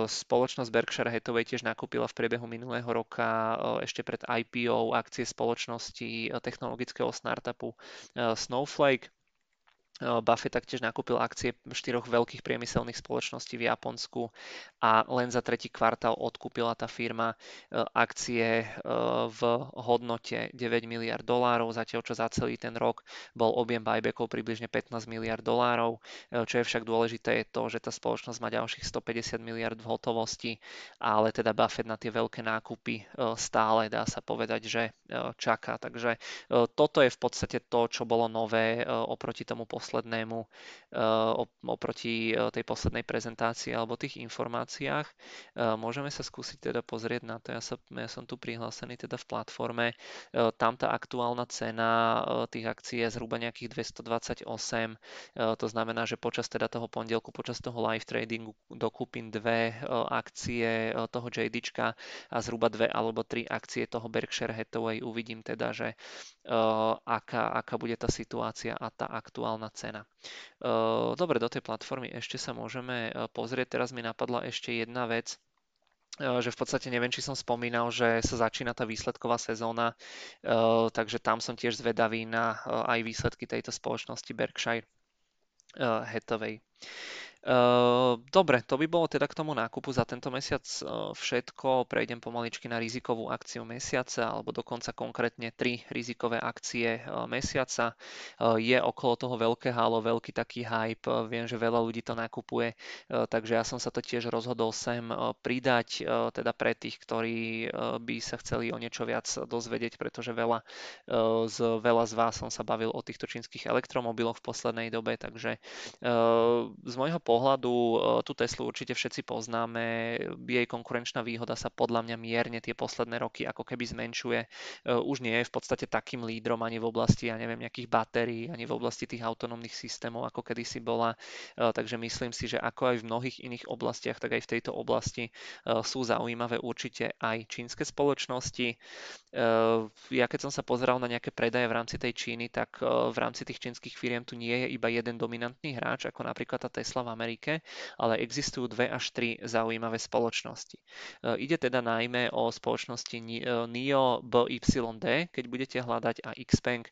Spoločnosť Berkshire Hathaway tiež nakúpila v priebehu minulého roka ešte pred IPO akcie spoločnosti technologického startupu Snowflake. Buffett taktiež nakúpil akcie 4 veľkých priemyselných spoločností v Japonsku a len za tretí kvartál odkúpila tá firma akcie v hodnote $9 miliárd, zatiaľ čo za celý ten rok bol objem buybackov približne $15 miliárd. Čo je však dôležité je to, že tá spoločnosť má ďalších $150 miliárd v hotovosti, ale teda Buffett na tie veľké nákupy stále dá sa povedať, že čaká. Takže toto je v podstate to, čo bolo nové oproti tomu oproti tej poslednej prezentácii alebo tých informáciách. Môžeme sa skúsiť teda pozrieť na to. Ja som tu prihlásený teda v platforme. Tam tá aktuálna cena tých akcií je zhruba nejakých 228. To znamená, že počas teda toho pondelku, počas toho live tradingu dokúpim 2 akcie toho JD.ka a zhruba 2 alebo 3 akcie toho Berkshire Hathaway. Uvidím teda, že aká bude tá situácia a tá aktuálna cena. Dobre, do tej platformy ešte sa môžeme pozrieť. Teraz mi napadla ešte jedna vec, že v podstate neviem, či som spomínal, že sa začína tá výsledková sezóna, takže tam som tiež zvedavý na aj výsledky tejto spoločnosti Berkshire Hathaway. Dobre, to by bolo teda k tomu nákupu za tento mesiac všetko. Prejdem pomaličky na rizikovú akciu mesiaca, alebo dokonca konkrétne 3 rizikové akcie mesiaca. Je okolo toho veľké halo, veľký taký hype, viem, že veľa ľudí to nakupuje, takže ja som sa to tiež rozhodol sem pridať, teda pre tých, ktorí by sa chceli o niečo viac dozvedieť, pretože veľa z vás som sa bavil o týchto čínskych elektromobiloch v poslednej dobe, takže z môjho pohľadu tú Teslu určite všetci poznáme, jej konkurenčná výhoda sa podľa mňa mierne tie posledné roky ako keby zmenšuje, už nie je v podstate takým lídrom ani v oblasti, ja neviem, nejakých batérií, ani v oblasti tých autonómnych systémov, ako kedysi bola, takže myslím si, že ako aj v mnohých iných oblastiach, tak aj v tejto oblasti sú zaujímavé určite aj čínske spoločnosti. Ja keď som sa pozeral na nejaké predaje v rámci tej Číny, tak v rámci tých čínskych firiem tu nie je iba jeden dominantný hráč, ako napríklad tá Tesla v Amerike, ale existujú 2 až 3 zaujímavé spoločnosti. Ide teda najmä o spoločnosti NIO, BYD, keď budete hľadať, a Xpeng.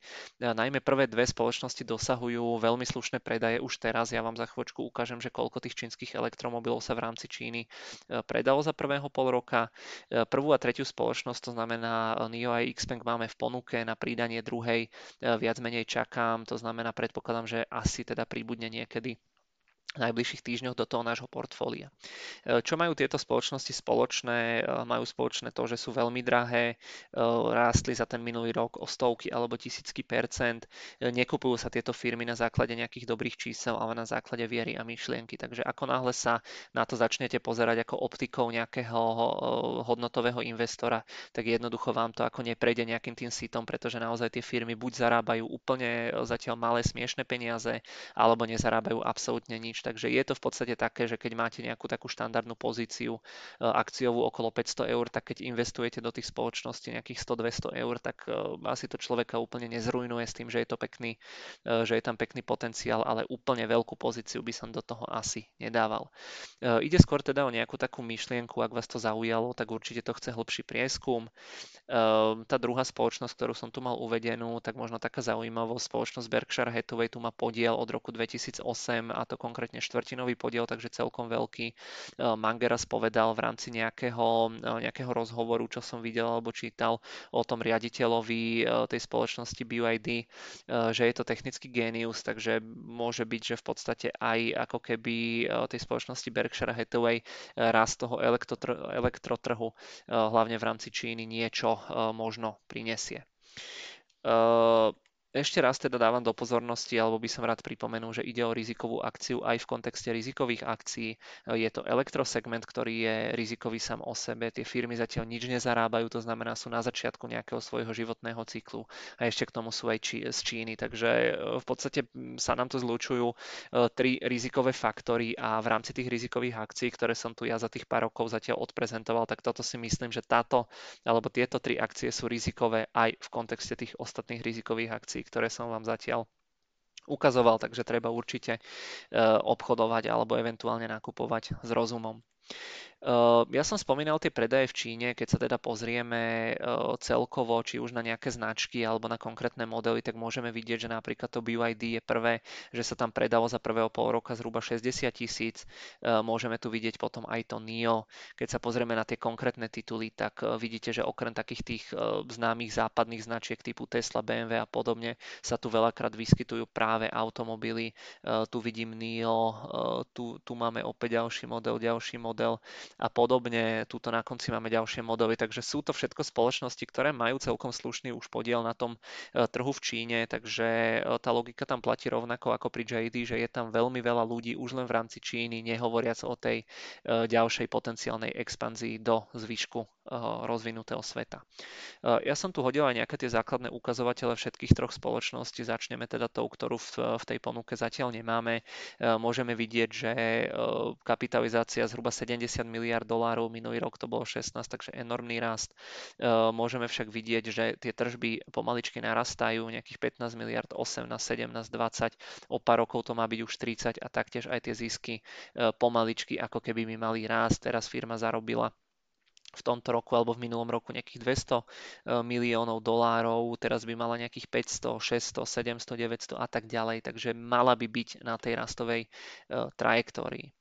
Najmä prvé 2 spoločnosti dosahujú veľmi slušné predaje už teraz. Ja vám za chvíľočku ukážem, že koľko tých čínskych elektromobilov sa v rámci Číny predalo za prvého pol roka. Prvú a tretiu spoločnosť, to znamená NIO a Xpeng, máme v ponuke, na pridanie druhej viac menej čakám, to znamená, predpokladám, že asi teda príbudne niekedy najbližších týždňoch do toho nášho portfólia. Čo majú tieto spoločnosti spoločné? Majú spoločné to, že sú veľmi drahé, rástli za ten minulý rok o stovky alebo tisícky percent. Nekupujú sa tieto firmy na základe nejakých dobrých čísel, ale na základe viery a myšlienky. Takže ako náhle sa na to začnete pozerať ako optikou nejakého hodnotového investora, tak jednoducho vám to ako neprejde nejakým tým sítom, pretože naozaj tie firmy buď zarábajú úplne zatiaľ malé smiešné peniaze, alebo nezarábajú absolútne nič. Takže je to v podstate také, že keď máte nejakú takú štandardnú pozíciu akciovú okolo 500 eur, tak keď investujete do tých spoločností nejakých 100-200 eur, tak asi to človeka úplne nezrujnuje s tým, že je to pekný, že je tam pekný potenciál, ale úplne veľkú pozíciu by som do toho asi nedával. Ide skôr teda o nejakú takú myšlienku, ak vás to zaujalo, tak určite to chce hlbší prieskum. Tá druhá spoločnosť, ktorú som tu mal uvedenú, tak možno taká zaujímavá spoločnosť Berkshire Hathaway, tu má podiel od roku 2008, a to konkrétne štvrtinový podiel, takže celkom veľký. Mangeras povedal v rámci nejakého rozhovoru, čo som videl alebo čítal o tom riaditeľovi tej spoločnosti BYD, že je to technický génius, takže môže byť, že v podstate aj ako keby tej spoločnosti Berkshire Hathaway rast toho elektrotrhu, hlavne v rámci Číny, niečo možno prinesie. Ešte raz teda dávam do pozornosti, alebo by som rád pripomenul, že ide o rizikovú akciu aj v kontexte rizikových akcií. Je to elektrosegment, ktorý je rizikový sám o sebe. Tie firmy zatiaľ nič nezarábajú, to znamená, sú na začiatku nejakého svojho životného cyklu a ešte k tomu sú aj z Číny. Takže v podstate sa nám to zlučujú 3 rizikové faktory a v rámci tých rizikových akcií, ktoré som tu ja za tých pár rokov zatiaľ odprezentoval, tak toto si myslím, že tieto 3 akcie sú rizikové aj v kontexte tých ostatných rizikových akcií, ktoré som vám zatiaľ ukazoval, takže treba určite obchodovať alebo eventuálne nakupovať s rozumom. Ja som spomínal tie predaje v Číne, keď sa teda pozrieme celkovo, či už na nejaké značky alebo na konkrétne modely, tak môžeme vidieť, že napríklad to BYD je prvé, že sa tam predalo za prvého pol roka zhruba 60 000. Môžeme tu vidieť potom aj to NIO. Keď sa pozrieme na tie konkrétne tituly, tak vidíte, že okrem takých tých známych západných značiek typu Tesla, BMW a podobne, sa tu veľakrát vyskytujú práve automobily. Tu vidím NIO, tu máme opäť ďalší model a podobne. Tuto na konci máme ďalšie modely, takže sú to všetko spoločnosti, ktoré majú celkom slušný už podiel na tom trhu v Číne, takže tá logika tam platí rovnako ako pri JD, že je tam veľmi veľa ľudí už len v rámci Číny, nehovoriac o tej ďalšej potenciálnej expanzii do zvyšku rozvinutého sveta. Ja som tu hodil aj nejaké tie základné ukazovatele všetkých 3 spoločností. Začneme teda tou, ktorú v tej ponuke zatiaľ nemáme. Môžeme vidieť, že kapitalizácia zhruba $70 miliárd, minulý rok to bolo 16, takže enormný rast. Môžeme však vidieť, že tie tržby pomaličky narastajú, nejakých 15 miliard, 18, 17, 20, o pár rokov to má byť už 30 a taktiež aj tie zisky pomaličky ako keby mali rast. Teraz firma zarobila v tomto roku alebo v minulom roku nejakých $200 miliónov, teraz by mala nejakých 500, 600, 700, 900 a tak ďalej, takže mala by byť na tej rastovej trajektórii.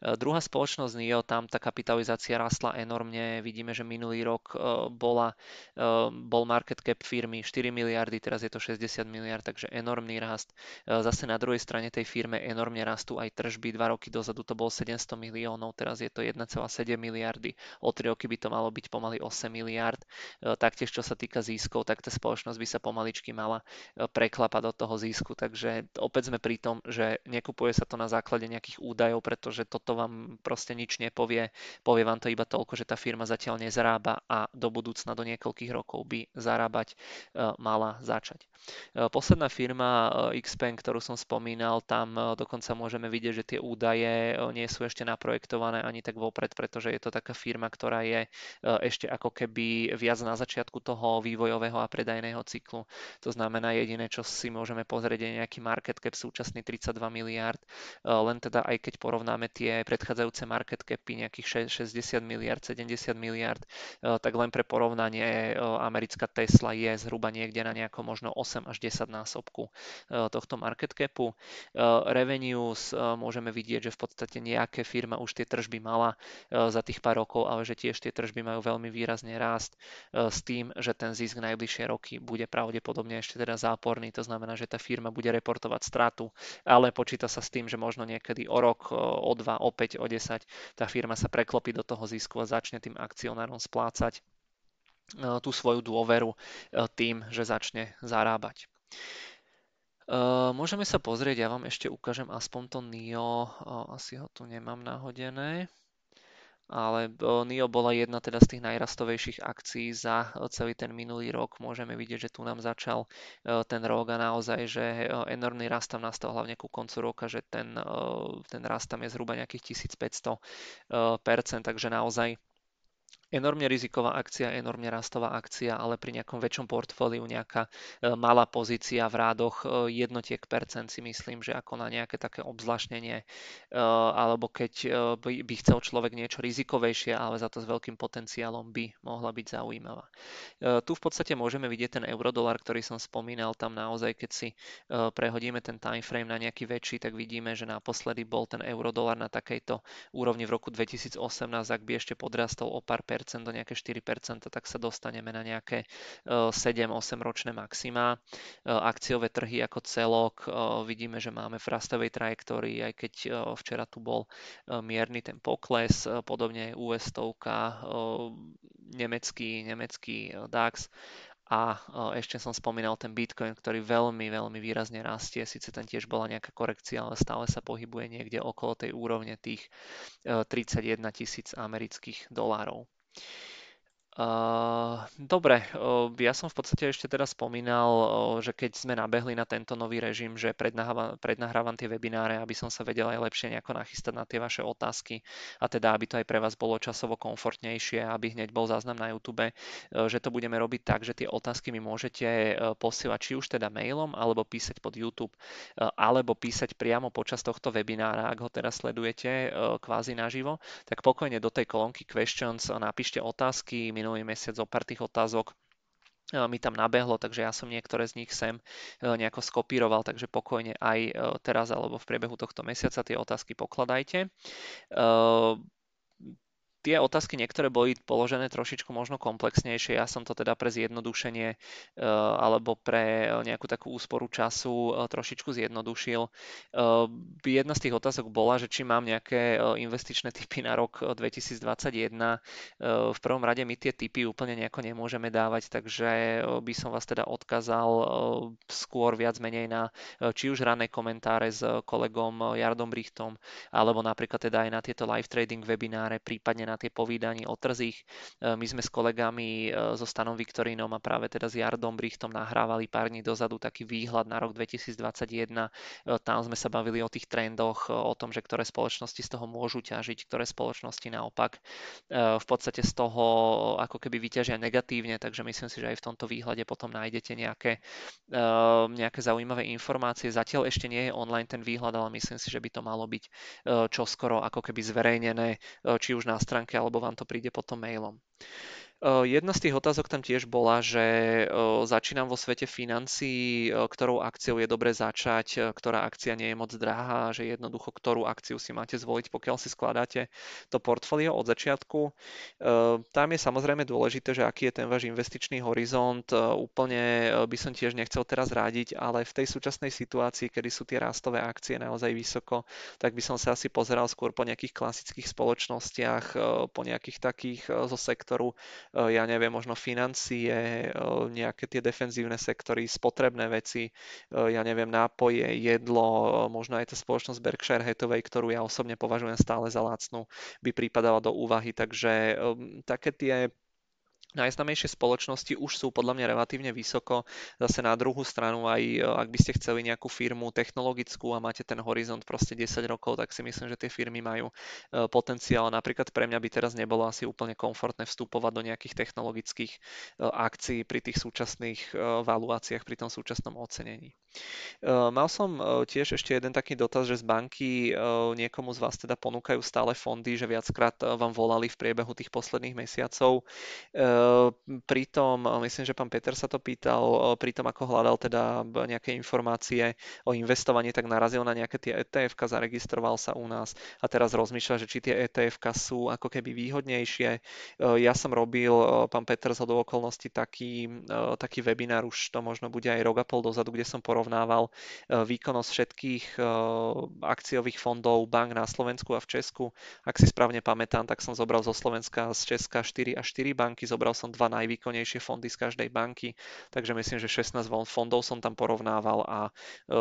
Druhá spoločnosť NIO, tam tá kapitalizácia rastla enormne, vidíme, že minulý rok bol market cap firmy 4 miliardy, teraz je to 60 miliard, takže enormný rast. Zase na druhej strane tej firme enormne rastú aj tržby, 2 roky dozadu to bolo 700 miliónov, teraz je to 1,7 miliardy, o 3 roky by to malo byť pomaly 8 miliard. Taktiež čo sa týka ziskov, tak tá spoločnosť by sa pomaličky mala preklapať od toho zisku, takže opäť sme pri tom, že nekupuje sa to na základe nejakých údajov, pretože toto vám proste nič nepovie, povie vám to iba toľko, že tá firma zatiaľ nezarába a do budúcna, do niekoľkých rokov by zarábať mala začať. Posledná firma Xpeng, ktorú som spomínal, tam dokonca môžeme vidieť, že tie údaje nie sú ešte naprojektované ani tak vopred, pretože je to taká firma, ktorá je ešte ako keby viac na začiatku toho vývojového a predajného cyklu. To znamená, jediné, čo si môžeme pozrieť, je nejaký market cap súčasný 32 miliard, len teda aj keď porovnáme tie predchádzajúce market capy nejakých 60 miliard, 70 miliard, tak len pre porovnanie americká Tesla je zhruba niekde na nejako možno 8 až 10 násobku tohto market capu. Revenues môžeme vidieť, že v podstate nejaká firma už tie tržby mala za tých pár rokov, ale že tiež tie tržby majú veľmi výrazne rásť s tým, že ten zisk najbližšie roky bude pravdepodobne ešte teda záporný, to znamená, že tá firma bude reportovať stratu, ale počíta sa s tým, že možno niekedy o rok, o 2, o 5, o 10 tá firma sa preklopí do toho zisku a začne tým akcionárom splácať tú svoju dôveru tým, že začne zarábať. Môžeme sa pozrieť, ja vám ešte ukážem aspoň to NIO, asi ho tu nemám nahodené, ale NIO bola jedna teda z tých najrastovejších akcií za celý ten minulý rok. Môžeme vidieť, že tu nám začal ten rok a naozaj, že enormný rast tam nastal hlavne ku koncu roka, že ten rast tam je zhruba nejakých 1500%, takže naozaj enormne riziková akcia, enormne rastová akcia, ale pri nejakom väčšom portfóliu nejaká malá pozícia v rádoch jednotiek percent si myslím, že ako na nejaké také obzvláštnenie, alebo keď by chcel človek niečo rizikovejšie, ale za to s veľkým potenciálom by mohla byť zaujímavá. Tu v podstate môžeme vidieť ten eurodolár, ktorý som spomínal, tam naozaj, keď si prehodíme ten timeframe na nejaký väčší, tak vidíme, že naposledy bol ten eurodolár na takejto úrovni v roku 2018, ak by ešte podrastol o pár percent, do nejaké 4%, tak sa dostaneme na nejaké 7-8 ročné maxima. Akciové trhy ako celok vidíme, že máme v rastovej trajektórii, aj keď včera tu bol mierny ten pokles, podobne US stovka, nemecký DAX. A ešte som spomínal ten Bitcoin, ktorý veľmi, veľmi výrazne rastie. Sice tam tiež bola nejaká korekcia, ale stále sa pohybuje niekde okolo tej úrovne tých 31 000 amerických dolárov. Dobre, ja som v podstate ešte teraz spomínal, že keď sme nabehli na tento nový režim, že prednahrávam tie webináre, aby som sa vedel aj lepšie nejako nachystať na tie vaše otázky a teda, aby to aj pre vás bolo časovo komfortnejšie, aby hneď bol záznam na YouTube, že to budeme robiť tak, že tie otázky mi môžete posielať či už teda mailom, alebo písať pod YouTube, alebo písať priamo počas tohto webinára, ak ho teraz sledujete kvázi naživo, tak pokojne do tej kolónky questions napíšte otázky. Minulý mesiac zo pár tých otázok mi tam nabehlo, takže ja som niektoré z nich sem nejako skopíroval, takže pokojne aj teraz alebo v priebehu tohto mesiaca tie otázky pokladajte. Tie otázky niektoré boli položené trošičku možno komplexnejšie. Ja som to teda pre zjednodušenie alebo pre nejakú takú úsporu času trošičku zjednodušil. Jedna z tých otázok bola, že či mám nejaké investičné tipy na rok 2021. V prvom rade my tie tipy úplne nejako nemôžeme dávať, takže by som vás teda odkázal skôr viac menej na či už rané komentáre s kolegom Jarom Brichtom, alebo napríklad teda aj na tieto live trading webináre, prípadne na tie povídanie o trzích. My sme s kolegami so Stanom Viktorínom a práve teda s Jarom Brichtom nahrávali pár dní dozadu taký výhľad na rok 2021. Tam sme sa bavili o tých trendoch, o tom, že ktoré spoločnosti z toho môžu ťažiť, ktoré spoločnosti naopak v podstate z toho ako keby vyťažia negatívne, takže myslím si, že aj v tomto výhľade potom nájdete nejaké zaujímavé informácie. Zatiaľ ešte nie je online ten výhľad, ale myslím si, že by to malo byť čoskoro ako keby zverejnené, či už na stránke stránke, alebo vám to príde potom mailom. Jedna z tých otázok tam tiež bola, že začínam vo svete financií, ktorou akciou je dobre začať, ktorá akcia nie je moc drahá, že jednoducho ktorú akciu si máte zvoliť, pokiaľ si skladáte to portfólio od začiatku. Tam je samozrejme dôležité, že aký je ten váš investičný horizont. Úplne by som tiež nechcel teraz radiť, ale v tej súčasnej situácii, kedy sú tie rastové akcie naozaj vysoko, tak by som sa asi pozeral skôr po nejakých klasických spoločnostiach, po nejakých takých zo sektoru, ja neviem, možno financie, nejaké tie defenzívne sektory, spotrebné veci, ja neviem, nápoje, jedlo, možno aj tá spoločnosť Berkshire Hathaway, ktorú ja osobne považujem stále za lacnú, by prípadala do úvahy. Takže také tie najznámejšie spoločnosti už sú podľa mňa relatívne vysoko. Zase na druhú stranu, aj ak by ste chceli nejakú firmu technologickú a máte ten horizont proste 10 rokov, tak si myslím, že tie firmy majú potenciál. Napríklad pre mňa by teraz nebolo asi úplne komfortné vstupovať do nejakých technologických akcií pri tých súčasných valuáciách, pri tom súčasnom ocenení. Mal som tiež ešte jeden taký dotaz, že z banky niekomu z vás teda ponúkajú stále fondy, že viackrát vám volali v priebehu tých posledných mesiacov. Pritom, myslím, že pán Peter sa to pýtal, pritom ako hľadal teda nejaké informácie o investovaní, tak narazil na nejaké tie ETF-ka, zaregistroval sa u nás a teraz rozmýšľa, že či tie ETF-ka sú ako keby výhodnejšie. Ja som robil, pán Peter zhodou okolností, taký webinár, už to možno bude aj rok a pol dozadu, kde som porovnával výkonnosť všetkých akciových fondov bank na Slovensku a v Česku. Ak si správne pamätám, tak som zobral zo Slovenska a z Česka 4 a 4 banky, zobral som 2 najvýkonnejšie fondy z každej banky, takže myslím, že 16 fondov som tam porovnával a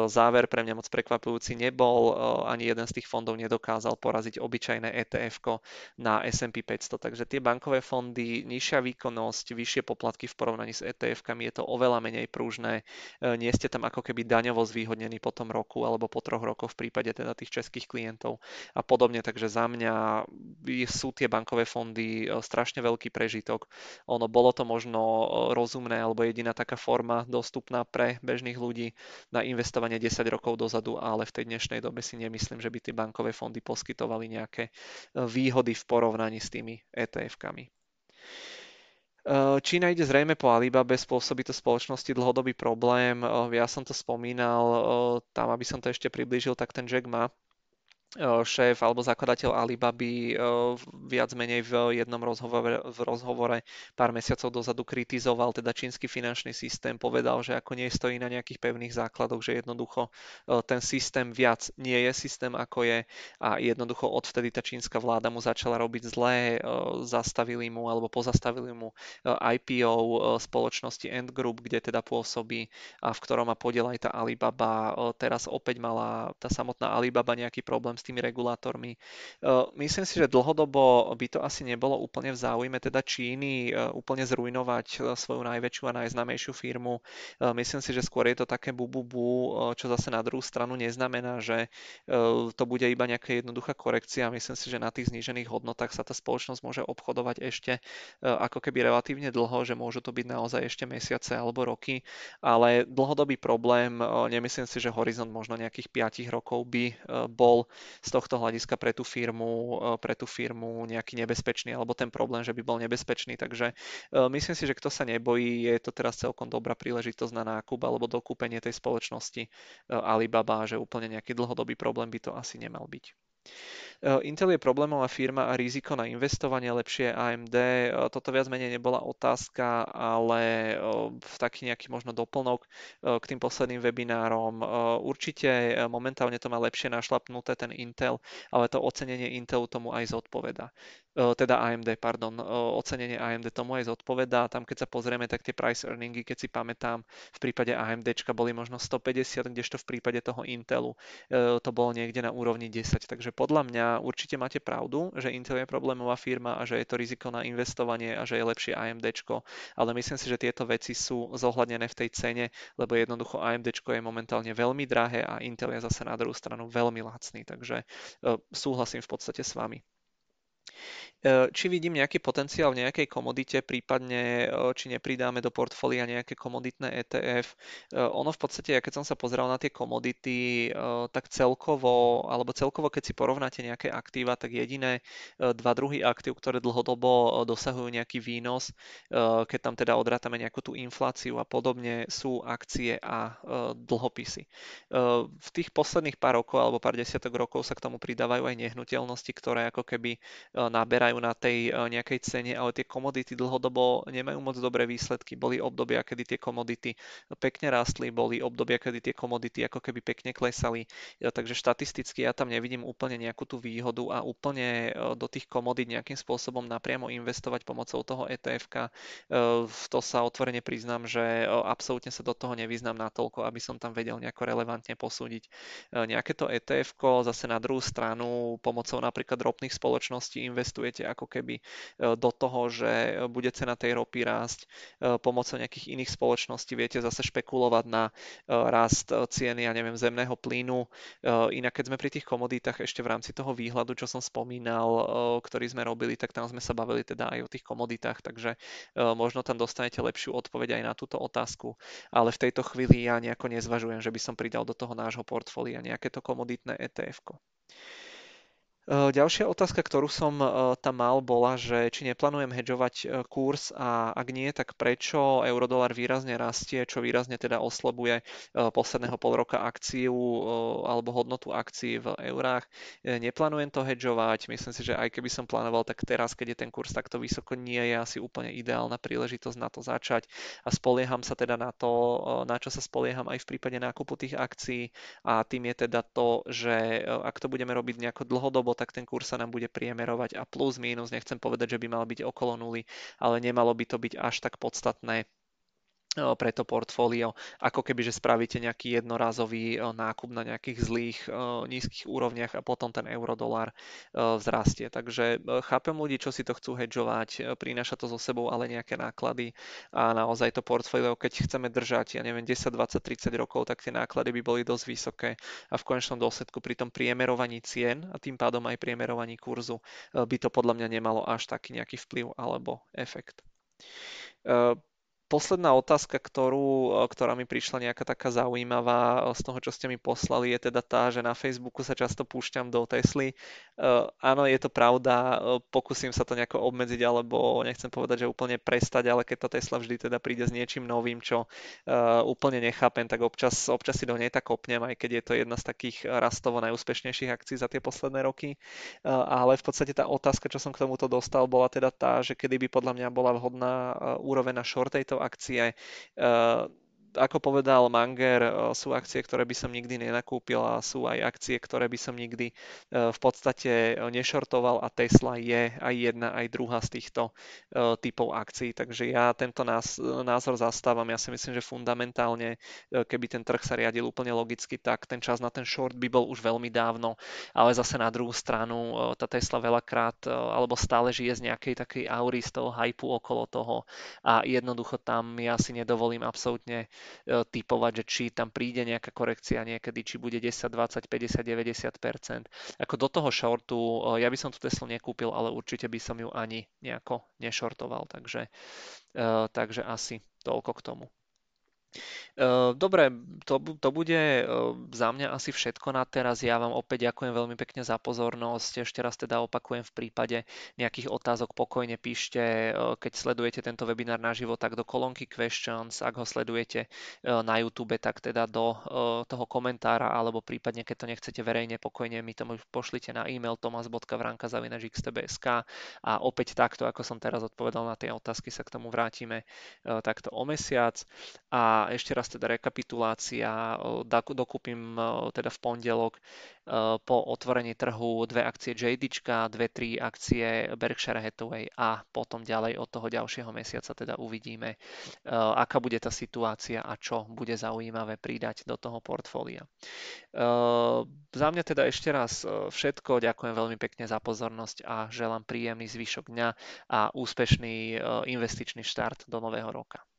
záver pre mňa moc prekvapujúci nebol, ani jeden z tých fondov nedokázal poraziť obyčajné ETF-ko na S&P 500, takže tie bankové fondy, nižšia výkonnosť, vyššie poplatky v porovnaní s ETF-kami, je to oveľa menej pružné, nie ste tam ako keby daňovo zvýhodnení po tom roku alebo po 3 rokoch v prípade teda tých českých klientov a podobne, takže za mňa sú tie bankové fondy strašne veľký prežitok. Ono bolo to možno rozumné alebo jediná taká forma dostupná pre bežných ľudí na investovanie 10 rokov dozadu, ale v tej dnešnej dobe si nemyslím, že by tie bankové fondy poskytovali nejaké výhody v porovnaní s tými ETF-kami. Čína ide zrejme po Alibabe, spôsobí to spoločnosti dlhodobý problém. Ja som to spomínal, tam aby som to ešte priblížil, tak ten Jack Ma, šéf alebo zakladateľ Alibaby, viac menej v jednom rozhovore pár mesiacov dozadu kritizoval teda čínsky finančný systém, povedal, že ako nie stojí na nejakých pevných základoch, že jednoducho ten systém viac nie je systém ako je a jednoducho odvtedy tá čínska vláda mu začala robiť zlé, zastavili mu alebo pozastavili mu IPO spoločnosti Ant Group, kde teda pôsobí a v ktorom má podiel aj tá Alibaba. Teraz opäť mala tá samotná Alibaba nejaký problém s tými regulátormi. Myslím si, že dlhodobo by to asi nebolo úplne v záujme teda Číny úplne zrujnovať svoju najväčšiu a najznámejšiu firmu. Myslím si, že skôr je to také bu, čo zase na druhú stranu neznamená, že to bude iba nejaká jednoduchá korekcia. Myslím si, že na tých znížených hodnotách sa tá spoločnosť môže obchodovať ešte ako keby relatívne dlho, že môžu to byť naozaj ešte mesiace alebo roky, ale dlhodobý problém, nemyslím si, že horizont možno nejakých 5 rokov by bol z tohto hľadiska pre tú firmu nejaký nebezpečný, alebo ten problém, že by bol nebezpečný. Takže myslím si, že kto sa nebojí, je to teraz celkom dobrá príležitosť na nákup alebo dokúpenie tej spoločnosti Alibaba, že úplne nejaký dlhodobý problém by to asi nemal byť. Intel je problémová firma a riziko na investovanie, lepšie AMD. Toto viac menej nebola otázka, ale taký nejaký možno doplnok k tým posledným webinárom. Určite momentálne to má lepšie našlapnuté ten Intel, ale to ocenenie Intelu tomu aj zodpovedá. Teda AMD, pardon, ocenenie AMD tomu aj zodpovedá. Tam keď sa pozrieme, tak tie price earningy, keď si pamätám, v prípade AMDčka boli možno 150, kdežto v prípade toho Intelu to bolo niekde na úrovni 10. Takže podľa mňa určite máte pravdu, že Intel je problémová firma a že je to riziko na investovanie a že je lepšie AMDčko, ale myslím si, že tieto veci sú zohľadnené v tej cene, lebo jednoducho AMDčko je momentálne veľmi drahé a Intel je zase na druhú stranu veľmi lacný, takže súhlasím v podstate s vami. či vidím nejaký potenciál v nejakej komodite, prípadne či nepridáme do portfólia nejaké komoditné ETF. Ono v podstate, ja keď som sa pozeral na tie komodity, tak celkovo, keď si porovnáte nejaké aktíva, tak jediné dva druhy aktív, ktoré dlhodobo dosahujú nejaký výnos, keď tam teda odrátame nejakú tú infláciu a podobne, sú akcie a dlhopisy. V tých posledných pár rokov alebo pár desiatok rokov sa k tomu pridávajú aj nehnuteľnosti, ktoré ako keby naberajú na tej nejakej cene, ale tie komodity dlhodobo nemajú moc dobré výsledky. Boli obdobia, kedy tie komodity pekne rastli, boli obdobia, kedy tie komodity ako keby pekne klesali. Takže štatisticky ja tam nevidím úplne nejakú tú výhodu a úplne do tých komodít nejakým spôsobom napriamo investovať pomocou toho ETF-ka. To sa otvorene priznám, že absolútne sa do toho nevyznám natoľko, aby som tam vedel nejako relevantne posúdiť. Nejaké to ETF-ko zase na druhú stranu pomocou napríklad ropných spoločností investujete ako keby do toho, že bude cena tej ropy rásť, pomocou nejakých iných spoločností viete zase špekulovať na rast cieny, ja neviem, zemného plynu. Inak keď sme pri tých komoditách ešte v rámci toho výhľadu, čo som spomínal, ktorý sme robili, tak tam sme sa bavili teda aj o tých komoditách, takže možno tam dostanete lepšiu odpoveď aj na túto otázku, ale v tejto chvíli ja nejako nezvažujem, že by som pridal do toho nášho portfólia nejaké to komoditné ETF-ko. Ďalšia otázka, ktorú som tam mal, bola, že či neplánujem hedžovať kurz a ak nie, tak prečo eurodolár výrazne rastie, čo výrazne teda oslabuje posledného pol roka akciu alebo hodnotu akcií v eurách. Neplánujem to hedžovať, myslím si, že aj keby som plánoval, tak teraz, keď je ten kurz takto vysoko, nie je asi úplne ideálna príležitosť na to začať a spolieham sa teda na to, na čo sa spolieham aj v prípade nákupu tých akcií a tým je teda to, že ak to budeme robiť nejako dlhodobo, tak ten kurz sa nám bude priemerovať a plus mínus, nechcem povedať, že by mal byť okolo nuly, ale nemalo by to byť až tak podstatné pre to portfólio, ako keby, že spravíte nejaký jednorázový nákup na nejakých zlých, nízkych úrovniach a potom ten eurodolár vzrastie. Takže chápem ľudí, čo si to chcú hedžovať, prináša to so sebou ale nejaké náklady a naozaj to portfólio, keď chceme držať, ja neviem, 10, 20, 30 rokov, tak tie náklady by boli dosť vysoké a v konečnom dôsledku pri tom priemerovaní cien a tým pádom aj priemerovaní kurzu by to podľa mňa nemalo až taký nejaký vplyv alebo efekt. Posledná otázka, ktorá mi prišla nejaká taká zaujímavá z toho, čo ste mi poslali, je teda tá, že na Facebooku sa často púšťam do Tesly. Áno, je to pravda, pokúsim sa to nejako obmedziť, alebo nechcem povedať, že úplne prestať, ale keď tá Tesla vždy teda príde s niečím novým, čo úplne nechápem, tak občas si do nej tak kopnem, aj keď je to jedna z takých rastovo najúspešnejších akcií za tie posledné roky. Ale v podstate tá otázka, čo som k tomuto dostal, bola teda tá, že kedy by podľa mňa bola vhodná úroveň na short tejto akcie. Ako povedal Manger, sú akcie, ktoré by som nikdy nenakúpil a sú aj akcie, ktoré by som nikdy v podstate nešortoval a Tesla je aj jedna, aj druhá z týchto typov akcií. Takže ja tento názor zastávam. Ja si myslím, že fundamentálne, keby ten trh sa riadil úplne logicky, tak ten čas na ten short by bol už veľmi dávno, ale zase na druhú stranu tá Tesla veľakrát alebo stále žije z nejakej takej aury, z toho hypu okolo toho a jednoducho tam ja si nedovolím absolútne typovať, že či tam príde nejaká korekcia niekedy, či bude 10, 20, 50, 90%. Ako do toho shortu, ja by som tú Teslu nekúpil, ale určite by som ju ani nejako nešortoval, takže asi toľko k tomu. Dobre, to bude za mňa asi všetko na teraz. Ja vám opäť ďakujem veľmi pekne za pozornosť. Ešte raz teda opakujem, v prípade nejakých otázok pokojne píšte, keď sledujete tento webinár naživo, tak do kolónky questions, ak ho sledujete na YouTube, tak teda do toho komentára, alebo prípadne, keď to nechcete verejne, pokojne mi to pošlite na e-mail tomas.vranka@xtbsk a opäť takto, ako som teraz odpovedal na tie otázky, sa k tomu vrátime takto o mesiac. A ešte raz teda rekapitulácia, dokúpim teda v pondelok po otvorení trhu dve akcie JD.com, tri akcie Berkshire Hathaway a potom ďalej od toho ďalšieho mesiaca teda uvidíme, aká bude tá situácia a čo bude zaujímavé pridať do toho portfólia. Za mňa teda ešte raz všetko, ďakujem veľmi pekne za pozornosť a želám príjemný zvyšok dňa a úspešný investičný štart do nového roka.